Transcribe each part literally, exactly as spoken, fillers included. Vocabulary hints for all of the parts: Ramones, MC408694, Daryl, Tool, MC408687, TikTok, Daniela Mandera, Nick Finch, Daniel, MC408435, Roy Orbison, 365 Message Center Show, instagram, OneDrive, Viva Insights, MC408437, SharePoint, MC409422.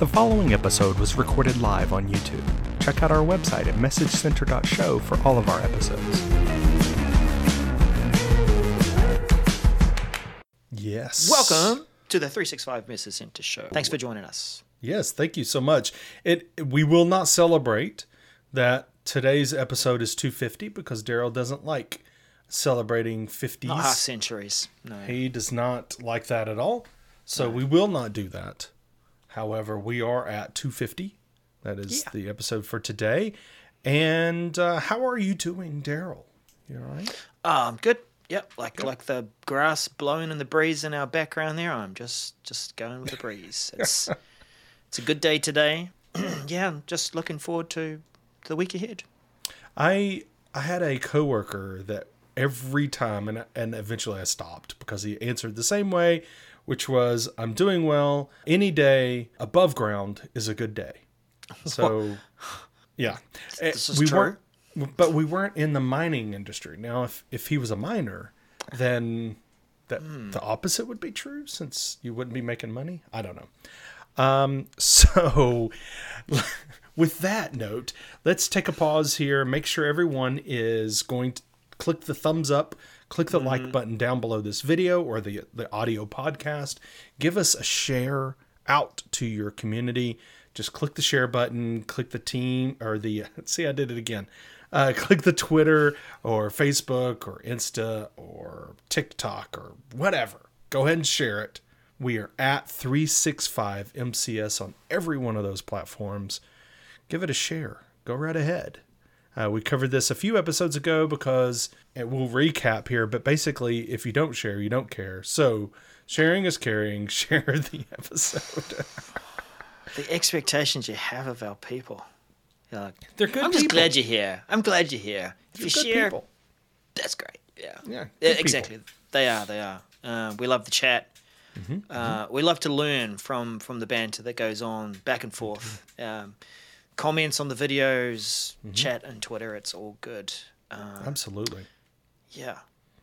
The following episode was recorded live on YouTube. Check out our website at message center dot show for all of our episodes. Yes. Welcome to the three sixty-five Message Center Show. Thanks for joining us. Yes, thank you so much. It we will not celebrate that today's episode is two fifty because Daryl doesn't like celebrating fifties. Not half centuries. No. He does not like that at all. So no. We will not do that. However, we are at two fifty. That is yeah. the episode for today. And uh, how are you doing, Daryl? You all right? Um, good. Yep, like good. like the grass blowing in the breeze in our background there. I'm just just going with the breeze. It's it's a good day today. Yeah, I'm just looking forward to the week ahead. I I had a coworker that every time, and and eventually I stopped because he answered the same way, which was, I'm doing well. Any day above ground is a good day. So, yeah. This is we true. Weren't, but we weren't in the mining industry. Now, if, if he was a miner, then that mm. the opposite would be true since you wouldn't be making money. I don't know. Um, so, with that note, let's take a pause here. Make sure everyone is going to click the thumbs up. Click the mm-hmm. like button down below this video or the, the audio podcast. Give us a share out to your community. Just click the share button. Click the team or the, see, I did it again. Uh, click the Twitter or Facebook or Insta or TikTok or whatever. Go ahead and share it. We are at three sixty-five M C S on every one of those platforms. Give it a share. Go right ahead. Uh, we covered this a few episodes ago because it will recap here, but basically if you don't share, you don't care. So sharing is caring. Share the episode. The expectations you have of our people. You're like, they're good I'm people. Just glad you're here. I'm glad you're here. If you share, people. That's great. Yeah. Yeah. yeah exactly. People. They are. They are. Uh, we love the chat. Mm-hmm. Uh, mm-hmm. We love to learn from, from the banter that goes on back and forth. Mm-hmm. Um, Comments on the videos, mm-hmm. chat, and Twitter. It's all good. Um, Absolutely. Yeah.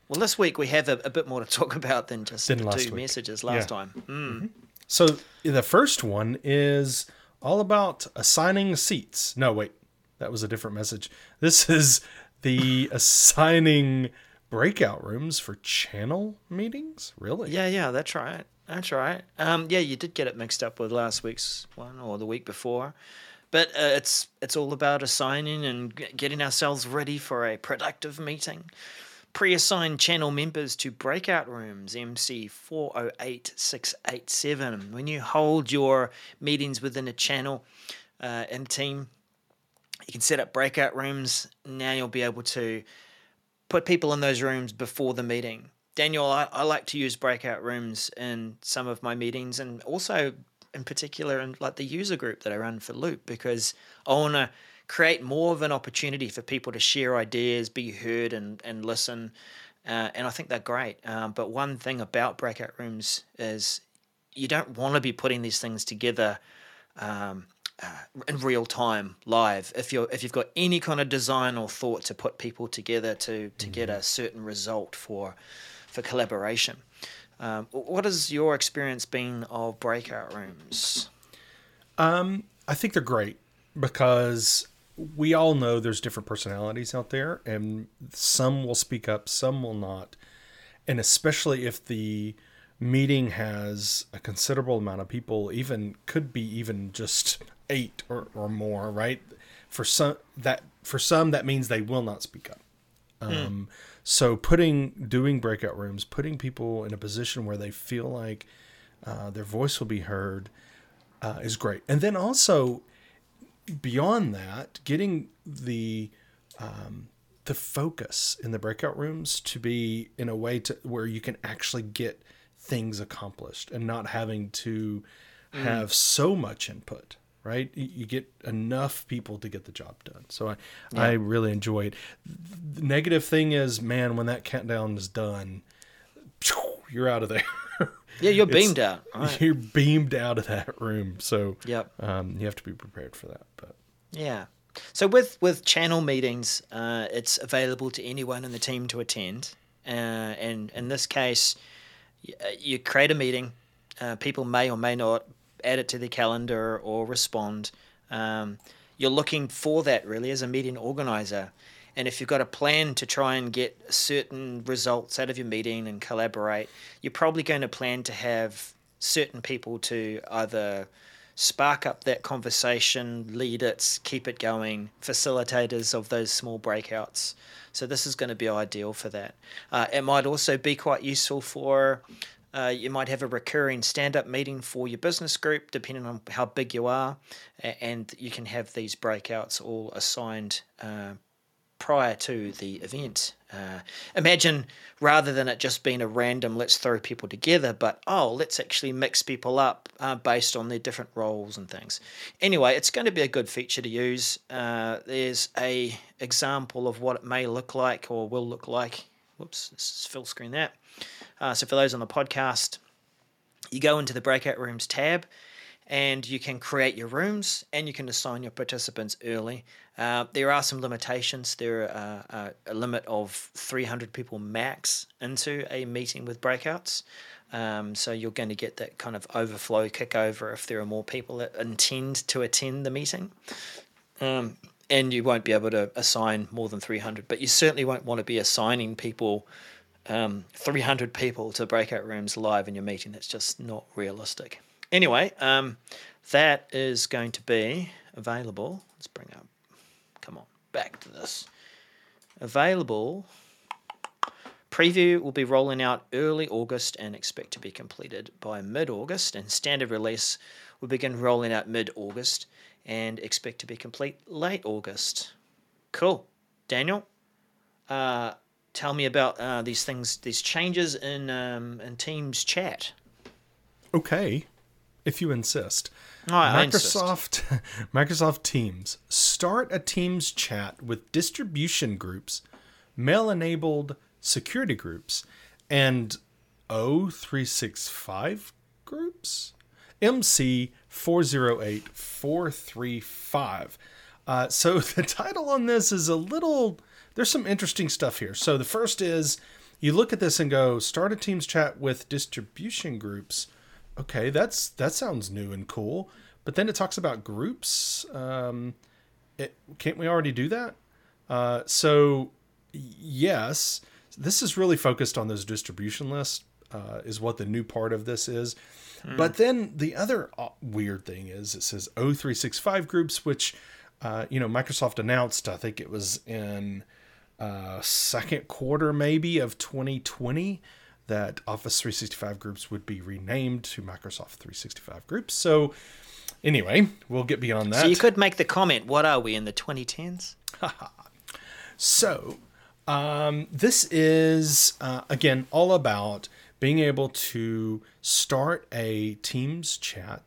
Well, this week we have a, a bit more to talk about than just than the two week. messages last yeah. time. Mm. Mm-hmm. So the first one is all about assigning seats. No, wait. That was a different message. This is the assigning breakout rooms for channel meetings. Really? Yeah, yeah. That's right. That's right. Um, yeah, you did get it mixed up with last week's one or the week before. But uh, it's it's all about assigning and g- getting ourselves ready for a productive meeting. Pre-assign channel members to breakout rooms, M C four oh eight six eight seven. When you hold your meetings within a channel uh, and team, you can set up breakout rooms. Now you'll be able to put people in those rooms before the meeting. Daniel, I, I like to use breakout rooms in some of my meetings and also in particular in like the user group that I run for Loop, because I want to create more of an opportunity for people to share ideas, be heard and, and listen. Uh, and I think they're great. Um, but one thing about breakout rooms is you don't want to be putting these things together um, uh, in real time live. If you're, if you've got any kind of design or thought to put people together to, to mm-hmm. get a certain result for, for collaboration. Um, what has your experience been of breakout rooms? Um, I think they're great because we all know there's different personalities out there and some will speak up, some will not. And especially if the meeting has a considerable amount of people, even could be even just eight or, or more, right? For some that, for some, that means they will not speak up. Um, mm. So putting, doing breakout rooms, putting people in a position where they feel like, uh, their voice will be heard, uh, is great. And then also beyond that, getting the, um, the focus in the breakout rooms to be in a way to where you can actually get things accomplished and not having to mm. have so much input. Right? You get enough people to get the job done. So I, yeah. I really enjoy it. The negative thing is, man, when that countdown is done, you're out of there. Yeah, you're beamed out. Right. You're beamed out of that room. So yep. um, you have to be prepared for that. But yeah. So with, with channel meetings, uh, it's available to anyone in the team to attend. Uh, and in this case, you create a meeting. Uh, people may or may not add it to their calendar or respond. Um, you're looking for that really as a meeting organizer. And if you've got a plan to try and get certain results out of your meeting and collaborate, you're probably going to plan to have certain people to either spark up that conversation, lead it, keep it going, facilitators of those small breakouts. So this is going to be ideal for that. Uh, it might also be quite useful for, uh, you might have a recurring stand-up meeting for your business group, depending on how big you are, and you can have these breakouts all assigned uh, prior to the event. Uh, imagine rather than it just being a random let's throw people together, but oh let's actually mix people up uh, based on their different roles and things. Anyway, it's going to be a good feature to use. Uh, there's a example of what it may look like or will look like. Whoops, let's full screen that. Uh, so for those on the podcast, you go into the breakout rooms tab and you can create your rooms and you can assign your participants early. Uh, there are some limitations. There are uh, a limit of three hundred people max into a meeting with breakouts. Um, so you're going to get that kind of overflow kickover if there are more people that intend to attend the meeting. Um, and you won't be able to assign more than three hundred, but you certainly won't want to be assigning people, um, three hundred people to breakout rooms live in your meeting. That's just not realistic. Anyway, um, that is going to be available. Let's bring up, come on, back to this. Available. Preview will be rolling out early August and expect to be completed by mid-August. And standard release will begin rolling out mid-August and expect to be complete late August. Cool. Daniel, uh, tell me about uh, these things, these changes in um, in Teams chat. Okay. If you insist. No, I Microsoft, insist. Microsoft Teams. Start a Teams chat with distribution groups, mail-enabled security groups, and O three sixty-five groups? M C four oh eight four three five. Uh, so the title on this is a little... There's some interesting stuff here. So the first is, you look at this and go, start a Teams chat with distribution groups. Okay, that's that sounds new and cool. But then it talks about groups. Um, it, can't we already do that? Uh, so, yes, this is really focused on those distribution lists, uh, is what the new part of this is. Mm. But then the other weird thing is it says O three sixty-five groups, which uh, you know Microsoft announced, I think it was in uh, second quarter maybe of twenty twenty, that Office three sixty-five groups would be renamed to Microsoft three sixty-five groups. So anyway, we'll get beyond that. So you could make the comment, what are we in the twenty tens? So um, this is, uh, again, all about being able to start a Teams chat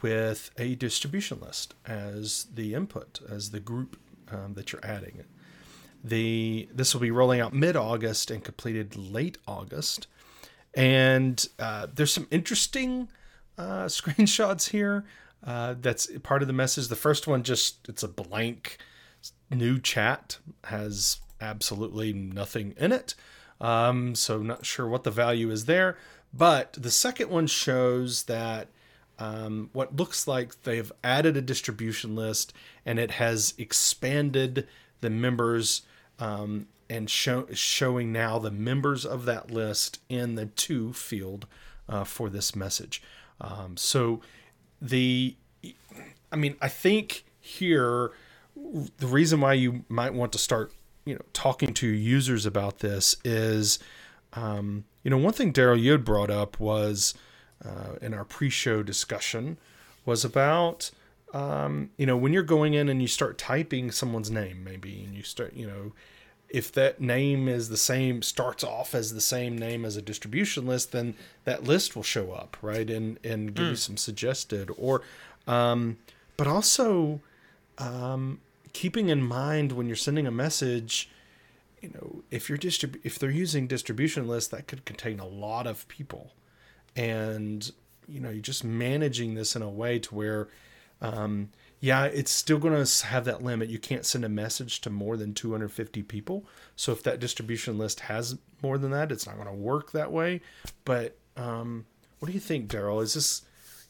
with a distribution list as the input, as the group um, that you're adding it. The this will be rolling out mid-August and completed late August. And uh, there's some interesting uh, screenshots here. Uh, that's part of the message. The first one, just it's a blank new chat, has absolutely nothing in it. Um, so not sure what the value is there. But the second one shows that um, what looks like they've added a distribution list and it has expanded the members Um, and show, showing now the members of that list in the to field uh, for this message. Um, so the, I mean, I think here, the reason why you might want to start, you know, talking to users about this is, um, you know, one thing Daryl, you had brought up was uh, in our pre-show discussion was about, Um, you know, when you're going in and you start typing someone's name, maybe, and you start, you know, if that name is the same, starts off as the same name as a distribution list, then that list will show up, right? And, and give mm. you some suggested or, um, but also, um, keeping in mind when you're sending a message, you know, if you're distrib- if they're using distribution lists, that could contain a lot of people. And, you know, you're just managing this in a way to where, Um, yeah, it's still going to have that limit. You can't send a message to more than two hundred fifty people. So if that distribution list has more than that, it's not going to work that way. But um, what do you think, Daryl? Is this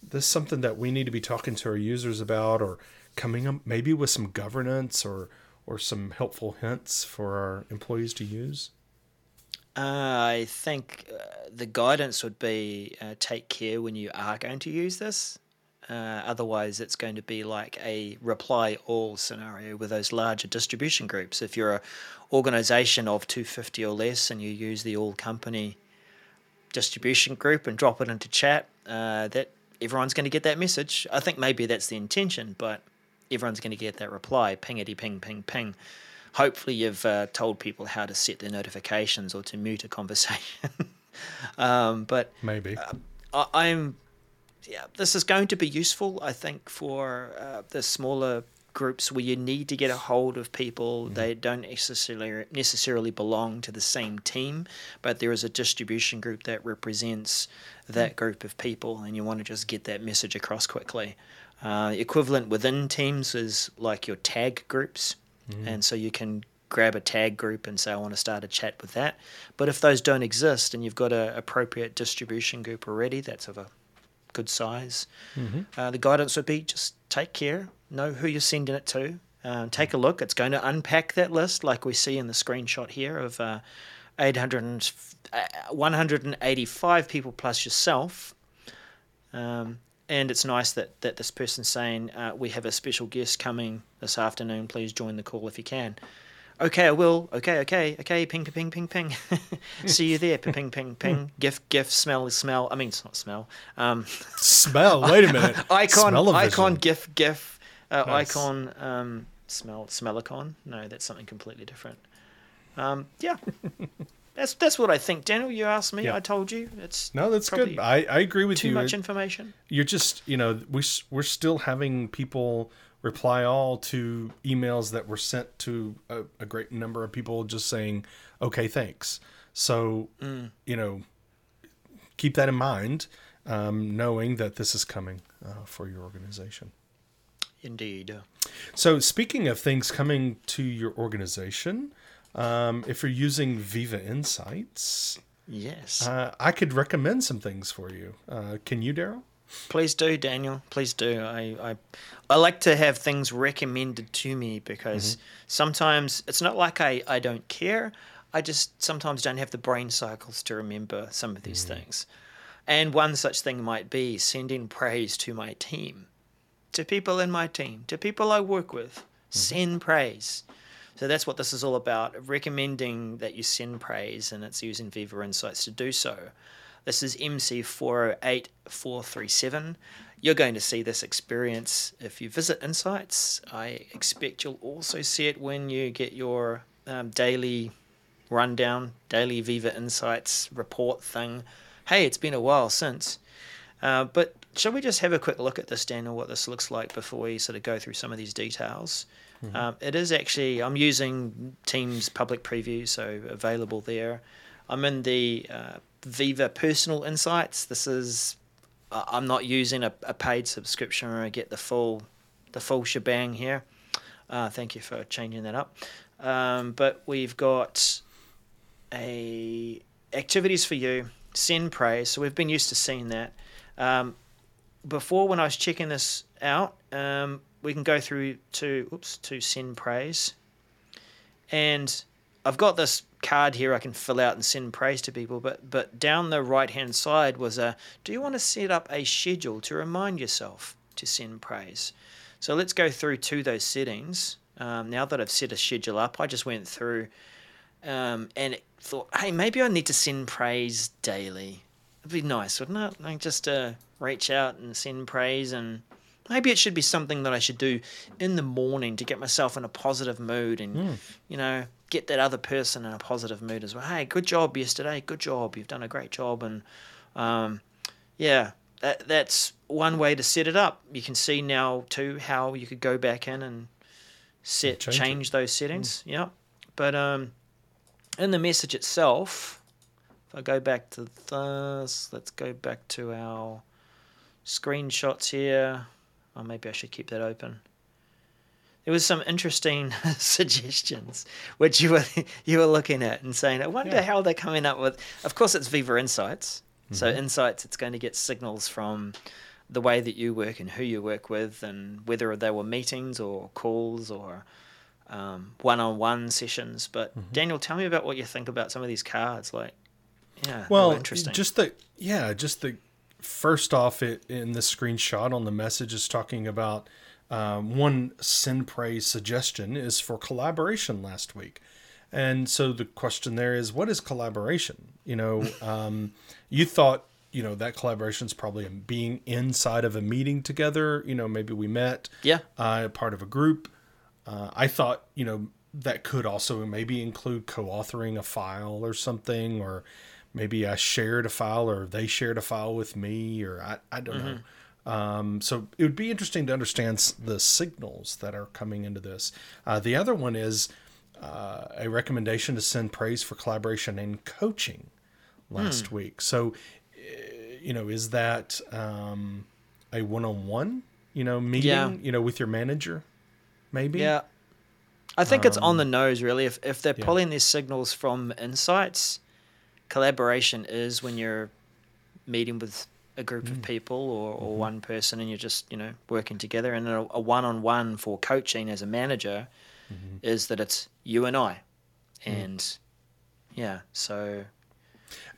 this is something that we need to be talking to our users about, or coming up maybe with some governance or or some helpful hints for our employees to use? Uh, I think uh, the guidance would be uh, take care when you are going to use this. Uh, otherwise, it's going to be like a reply all scenario with those larger distribution groups. If you're an organization of two hundred fifty or less and you use the all company distribution group and drop it into chat, uh, that everyone's going to get that message. I think maybe that's the intention, but everyone's going to get that reply, pingity, ping, ping, ping. Hopefully you've uh, told people how to set their notifications or to mute a conversation. um, but maybe uh, I, I'm... Yeah, this is going to be useful, I think, for uh, the smaller groups where you need to get a hold of people. Mm-hmm. They don't necessarily necessarily belong to the same team, but there is a distribution group that represents that group of people, and you want to just get that message across quickly. Uh, equivalent within teams is like your tag groups, mm-hmm. and so you can grab a tag group and say, I want to start a chat with that. But if those don't exist and you've got an appropriate distribution group already, that's of a good size. Mm-hmm. Uh, the guidance would be just take care, know who you're sending it to, um, take a look. It's going to unpack that list like we see in the screenshot here of uh, eight hundred, one hundred eighty-five people plus yourself. Um, and it's nice that, that this person's saying, uh, we have a special guest coming this afternoon. Please join the call if you can. Okay, I will. Okay, okay, okay. Ping, ping, ping, ping, ping. See you there. Ping, ping, ping. Gif, gif. Smell, smell. I mean, it's not smell. Um, smell. Wait a minute. Icon, icon. Gif, gif. Uh, nice. Icon. Um, smell, smell-icon. No, that's something completely different. Um, yeah, that's that's what I think. Daniel, you asked me. Yeah. I told you. It's no, that's good. I, I agree with too you. Too much information. You're just, you know, we we're still having people reply all to emails that were sent to a, a great number of people just saying, okay, thanks. So, mm. you know, keep that in mind, um, knowing that this is coming uh, for your organization. Indeed. So speaking of things coming to your organization, um, if you're using Viva Insights, yes, uh, I could recommend some things for you. Uh, can you, Daryl? Please do, Daniel. Please do. I, I I like to have things recommended to me because mm-hmm. sometimes it's not like I, I don't care. I just sometimes don't have the brain cycles to remember some of these mm-hmm. things. And one such thing might be sending praise to my team, to people in my team, to people I work with. Mm-hmm. Send praise. So that's what this is all about, recommending that you send praise, and it's using Viva Insights to do so. This is M C four oh eight four three seven. You're going to see this experience if you visit Insights. I expect you'll also see it when you get your um, daily rundown, daily Viva Insights report thing. Hey, it's been a while since. Uh, but shall we just have a quick look at this, Daniel, what this looks like before we sort of go through some of these details? Mm-hmm. Um, it is actually, I'm using Teams public preview, so available there. I'm in the uh, Viva Personal Insights. This is, uh, I'm not using a, a paid subscription, or I get the full, the full shebang here. Uh, thank you for changing that up. Um, but we've got a activities for you, send praise. So we've been used to seeing that. Um, before, when I was checking this out, um, we can go through to oops to send praise, and I've got this card here I can fill out and send praise to people, but but down the right hand side was a do you want to set up a schedule to remind yourself to send praise? So let's go through to those settings. Um, now that I've set a schedule up, I just went through um, and thought, hey, maybe I need to send praise daily. It'd be nice, wouldn't it? Like just uh, reach out and send praise, and maybe it should be something that I should do in the morning to get myself in a positive mood and, mm. you know, get that other person in a positive mood as well. Hey, good job yesterday. Good job. You've done a great job. And, um, yeah, that, that's one way to set it up. You can see now, too, how you could go back in and set change, change those settings. Mm. Yeah. But um, in the message itself, if I go back to this, let's go back to our screenshots here. Oh, maybe I should keep that open. There was some interesting suggestions which you were you were looking at and saying, I wonder yeah. how they're coming up with. Of course, it's Viva Insights. Mm-hmm. So Insights, it's going to get signals from the way that you work and who you work with, and whether they were meetings or calls or um, one-on-one sessions. But mm-hmm. Daniel, tell me about what you think about some of these cards. Like, yeah, well, interesting. Just the yeah, just the first off, it in the screenshot on the message is talking about um, one send praise suggestion is for collaboration last week. And so the question there is, what is collaboration? You know, um, you thought, you know, that collaboration is probably being inside of a meeting together. You know, maybe we met, yeah, uh, part of a group. Uh, I thought, you know, that could also maybe include co-authoring a file or something, or maybe I shared a file or they shared a file with me, or I, I don't mm-hmm. know. Um, so it would be interesting to understand the signals that are coming into this. Uh, the other one is, Uh, a recommendation to send praise for collaboration and coaching last hmm. week. So, you know, is that um, a one-on-one, you know, meeting, yeah. you know, with your manager, maybe? Yeah. I think um, it's on the nose, really. If if they're yeah. pulling these signals from insights, collaboration is when you're meeting with a group mm. of people or, or mm-hmm. one person and you're just, you know, working together. And a, a one-on-one for coaching as a manager mm-hmm. is that it's you and I, and mm. yeah, so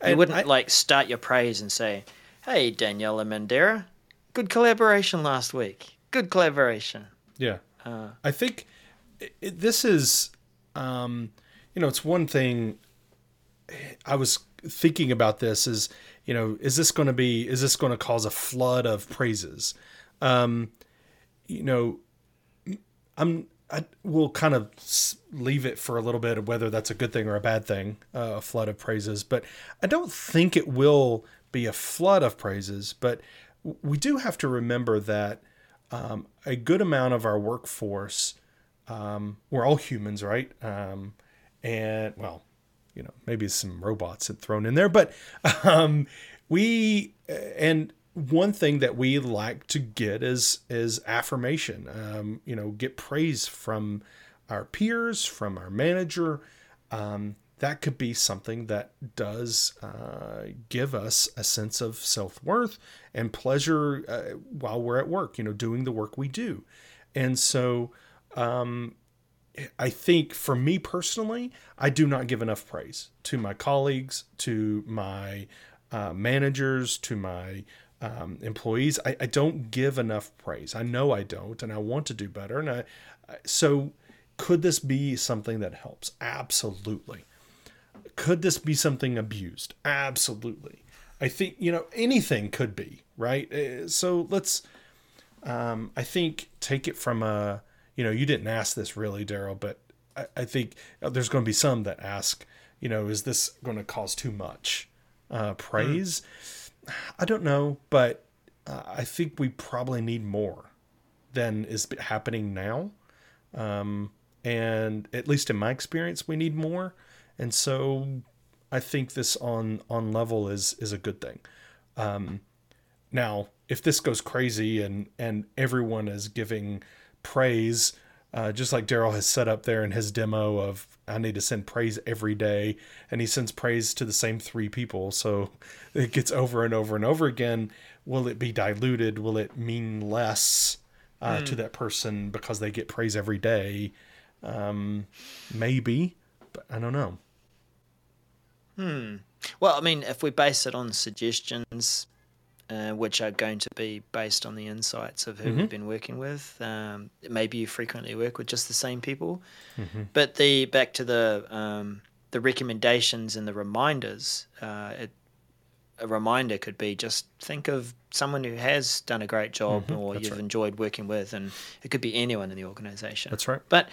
and you wouldn't I, like start your praise and say, "Hey, Daniela Mandera, good collaboration last week. Good collaboration." Yeah, uh, I think it, this is, um, you know, it's one thing. I was thinking about this is, you know, is this going to be? Is this going to cause a flood of praises? Um, you know, I'm. I will kind of leave it for a little bit of whether that's a good thing or a bad thing, uh, a flood of praises, but I don't think it will be a flood of praises, but we do have to remember that, um, a good amount of our workforce, um, we're all humans, right? Um, and well, you know, maybe some robots had thrown in there, but, um, we, and, one thing that we like to get is, is affirmation, um, you know, get praise from our peers, from our manager. Um, that could be something that does uh, give us a sense of self-worth and pleasure uh, while we're at work, you know, doing the work we do. And so um, I think for me personally, I do not give enough praise to my colleagues, to my uh, managers, to my Um, employees. I, I don't give enough praise. I know I don't, and I want to do better. And I, so could this be something that helps? Absolutely. Could this be something abused? Absolutely. I think, you know, anything could be, right? So let's, um, I think take it from a, you know, you didn't ask this really, Daryl, but I, I think there's going to be some that ask, you know, is this going to cause too much uh, praise? Mm-hmm. I don't know, but uh, I think we probably need more than is happening now. Um, and at least in my experience, we need more. And so I think this on, on level is, is a good thing. Um, now, if this goes crazy and, and everyone is giving praise, uh, just like Daryl has set up there in his demo of, I need to send praise every day, and he sends praise to the same three people. So it gets over and over and over again. Will it be diluted? Will it mean less uh, mm. to that person because they get praise every day? Um, maybe, but I don't know. Hmm. Well, I mean, if we base it on suggestions, uh, which are going to be based on the insights of who mm-hmm. we've been working with. Um, maybe you frequently work with just the same people, mm-hmm. but the back to the um, the recommendations and the reminders. Uh, it, a reminder could be just think of someone who has done a great job mm-hmm. or That's you've right. enjoyed working with, and it could be anyone in the organization. That's right. But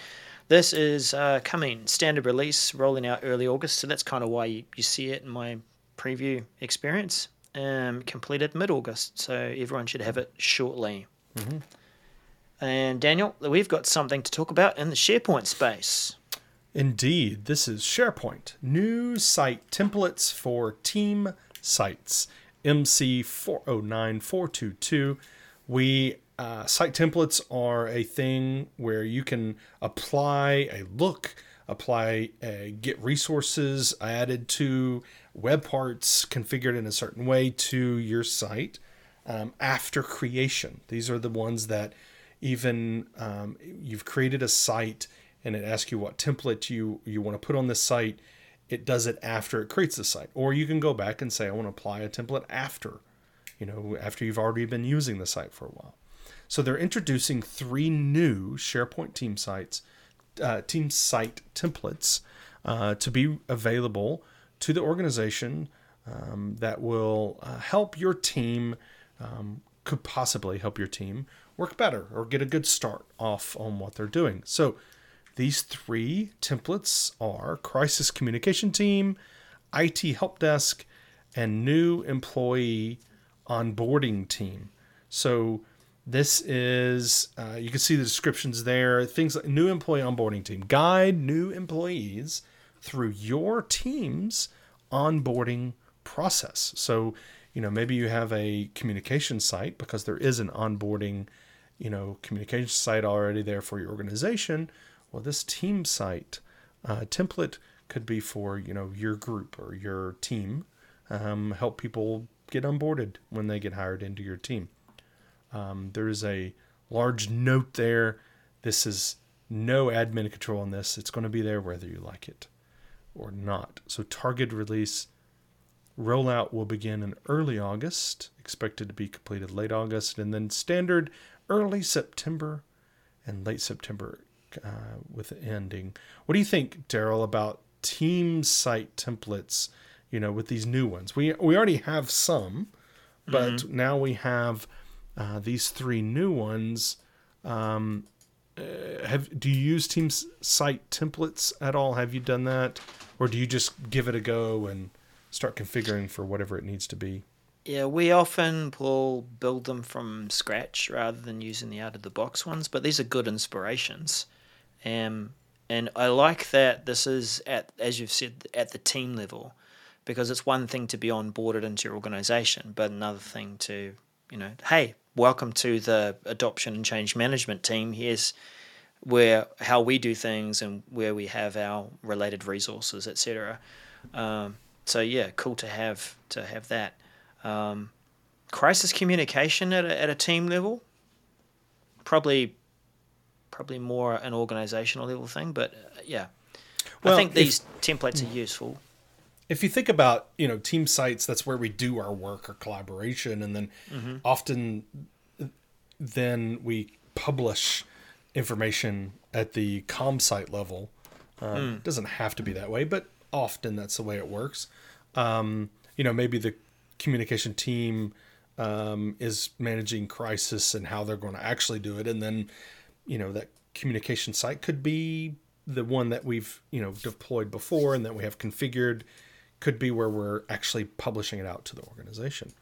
this is uh, coming standard release, rolling out early August, so that's kind of why you, you see it in my preview experience. Um, completed mid-August, so everyone should have it shortly. Mm-hmm. And Daniel, we've got something to talk about in the SharePoint space. Indeed, this is SharePoint. New site templates for team sites. M C four oh nine four two two. We uh, site templates are a thing where you can apply a look, apply, uh, get resources added to web parts configured in a certain way to your site. um, after creation. These are the ones that even um, you've created a site and it asks you what template you, you want to put on the site. It does it after it creates the site. Or you can go back and say, I want to apply a template after, you know, after you've already been using the site for a while. So they're introducing three new SharePoint team sites, uh, team site templates uh, to be available to the organization um, that will uh, help your team, um, could possibly help your team work better or get a good start off on what they're doing. So these three templates are Crisis Communication Team, I T Help Desk, and New Employee Onboarding Team. So this is, uh, you can see the descriptions there, things like New Employee Onboarding Team. Guide new employees through your team's onboarding process. So, you know, maybe you have a communication site because there is an onboarding, you know, communication site already there for your organization. Well, this team site uh, template could be for, you know, your group or your team. Um, help people get onboarded when they get hired into your team. Um, there is a large note there. This is no admin control on this. It's going to be there whether you like it or not. So target release rollout will begin in early August, expected to be completed late August, and then standard early September and late September Uh, with the ending. What do you think, Daryl, about team site templates, you know, with these new ones? We we already have some, but mm-hmm. now we have uh, these three new ones. Um, uh, have do you use team site templates at all? Have you done that? Or do you just give it a go and start configuring for whatever it needs to be? Yeah, we often will build them from scratch rather than using the out-of-the-box ones, but these are good inspirations. Um, and I like that this is, at as you've said, at the team level, because it's one thing to be onboarded into your organisation, but another thing to, you know, hey, welcome to the adoption and change management team. Here's where how we do things and where we have our related resources, et cetera. Um, so, yeah, cool to have to have that. Um, crisis communication at a, at a team level, probably probably more an organizational level thing, but uh, yeah. Well, I think these if, templates are useful. If you think about, you know, team sites, that's where we do our work or collaboration, and then mm-hmm. often then we publish information at the comm site level. Um, mm. It doesn't have to be that way, but often that's the way it works. Um, you know, maybe the communication team um, is managing crisis and how they're going to actually do it. And then, you know, that communication site could be the one that we've, you know, deployed before and that we have configured, could be where we're actually publishing it out to the organization.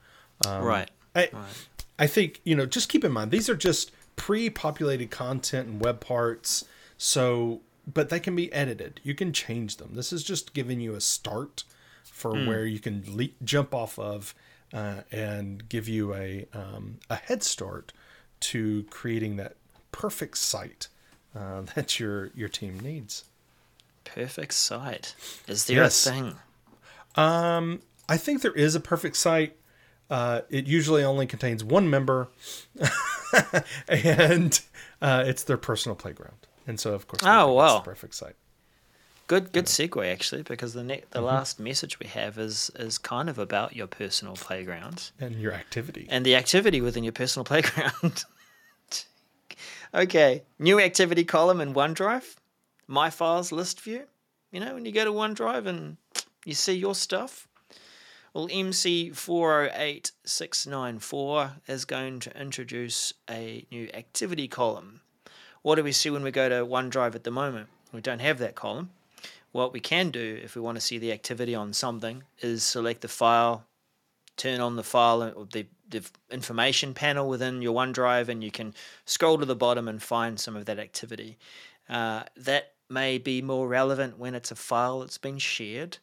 Um, right. I, right. I think, you know, just keep in mind, these are just pre-populated content and web parts. So, but they can be edited. You can change them. This is just giving you a start for mm. where you can le- jump off of uh, and give you a um, a head start to creating that perfect site uh, that your your team needs. Perfect site. Is there yes. a thing? Um, I think there is a perfect site. Uh, it usually only contains one member, and uh, it's their personal playground. And so, of course, oh, wow. it's the perfect site. Good good segue, actually, because the ne- the mm-hmm. last message we have is is kind of about your personal playground. And your activity. And the activity within your personal playground. Okay, new activity column in OneDrive, My Files list view. You know, when you go to OneDrive and you see your stuff, well, M C four oh eight six nine four is going to introduce a new activity column. What do we see when we go to OneDrive at the moment? We don't have that column. What we can do if we want to see the activity on something is select the file, turn on the file or the, the information panel within your OneDrive, and you can scroll to the bottom and find some of that activity. Uh, that may be more relevant when it's a file that's been shared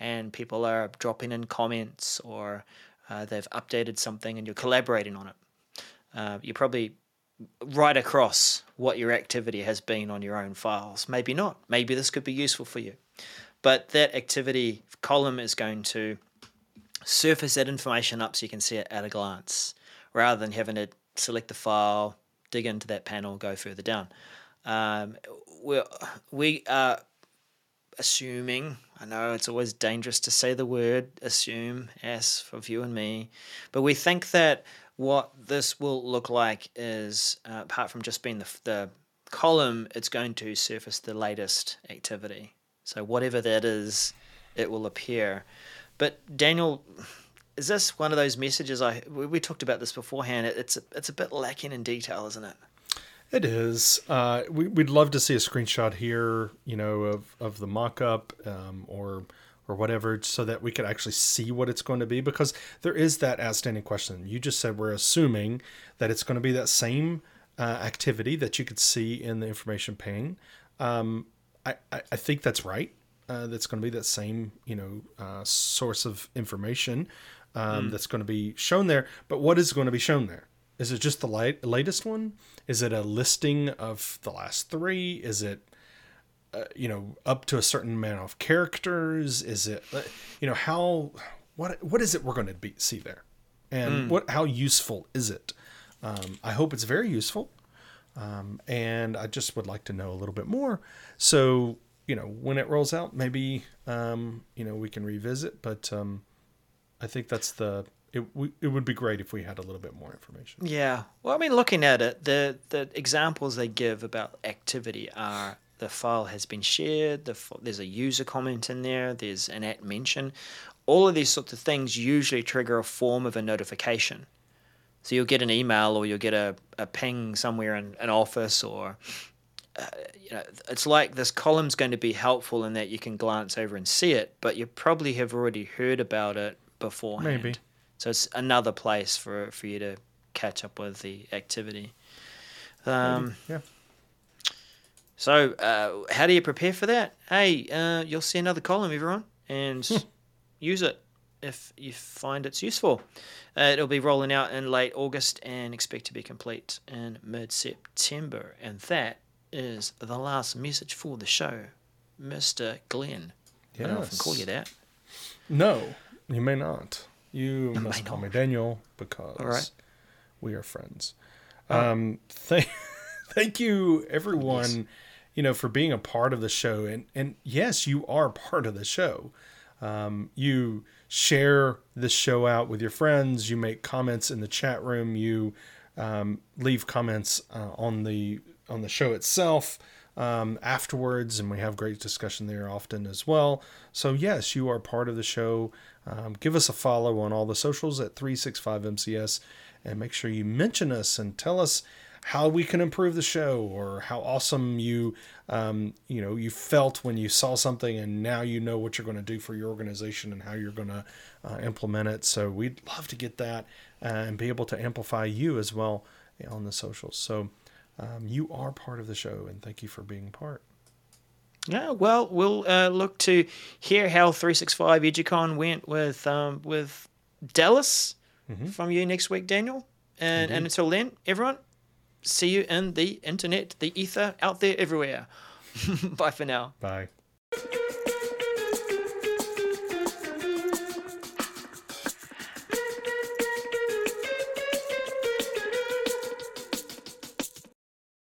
and people are dropping in comments or uh, they've updated something and you're collaborating on it. Uh, you're probably right across what your activity has been on your own files. Maybe not. Maybe this could be useful for you. But that activity column is going to surface that information up so you can see it at a glance rather than having to select the file, dig into that panel, go further down. Um, we're, we are assuming, I know it's always dangerous to say the word assume, as for you and me, but we think that what this will look like is, uh, apart from just being the, the column, it's going to surface the latest activity. So whatever that is, it will appear. But Daniel, is this one of those messages? I we talked about this beforehand. It's a, it's a bit lacking in detail, isn't it? It is. Uh, we, we'd love to see a screenshot here, you know, of, of the mock-up um, or or whatever, so that we could actually see what it's going to be, because there is that outstanding question. You just said we're assuming that it's going to be that same uh, activity that you could see in the information pane. Um, I, I, I think that's right. Uh, that's going to be that same, you know, uh, source of information um, mm. that's going to be shown there. But what is going to be shown there? Is it just the light, latest one? Is it a listing of the last three? Is it, uh, you know, up to a certain amount of characters? Is it, you know, how, what, what is it we're going to be, see there? And mm. what, how useful is it? Um, I hope it's very useful. Um, and I just would like to know a little bit more. So, you know, when it rolls out, maybe, um, you know, we can revisit, but um, I think that's the, It it would be great if we had a little bit more information. Yeah. Well, I mean, looking at it, the, the examples they give about activity are the file has been shared, the there's a user comment in there, there's an at mention. All of these sorts of things usually trigger a form of a notification. So you'll get an email or you'll get a, a ping somewhere in an office or, uh, you know, it's like this column's going to be helpful in that you can glance over and see it, but you probably have already heard about it beforehand. Maybe. So it's another place for, for you to catch up with the activity. Um, yeah. So uh, how do you prepare for that? Hey, uh, you'll see another column, everyone, and yeah. use it if you find it's useful. Uh, it'll be rolling out in late August and expect to be complete in mid-September. And that is the last message for the show, Mister Glenn. Yes. I don't know if I can call you that. No, you may not. You must call me Daniel because right. we are friends. Um, th- thank you, everyone, yes. you know, for being a part of the show. And, and yes, you are part of the show. Um, you share the show out with your friends. You make comments in the chat room. You um, leave comments uh, on the on the show itself um, afterwards. And we have great discussion there often as well. So, yes, you are part of the show. Um, give us a follow on all the socials at three sixty-five M C S and make sure you mention us and tell us how we can improve the show or how awesome you, um, you know, you felt when you saw something and now you know what you're going to do for your organization and how you're going to uh, implement it. So we'd love to get that uh, and be able to amplify you as well on the socials. So um, you are part of the show and thank you for being part. Yeah, well, we'll uh, look to hear how three sixty-five Educon went with um, with Dallas mm-hmm. from you next week, Daniel. And, and until then, everyone, see you in the internet, the ether, out there everywhere. Bye for now. Bye.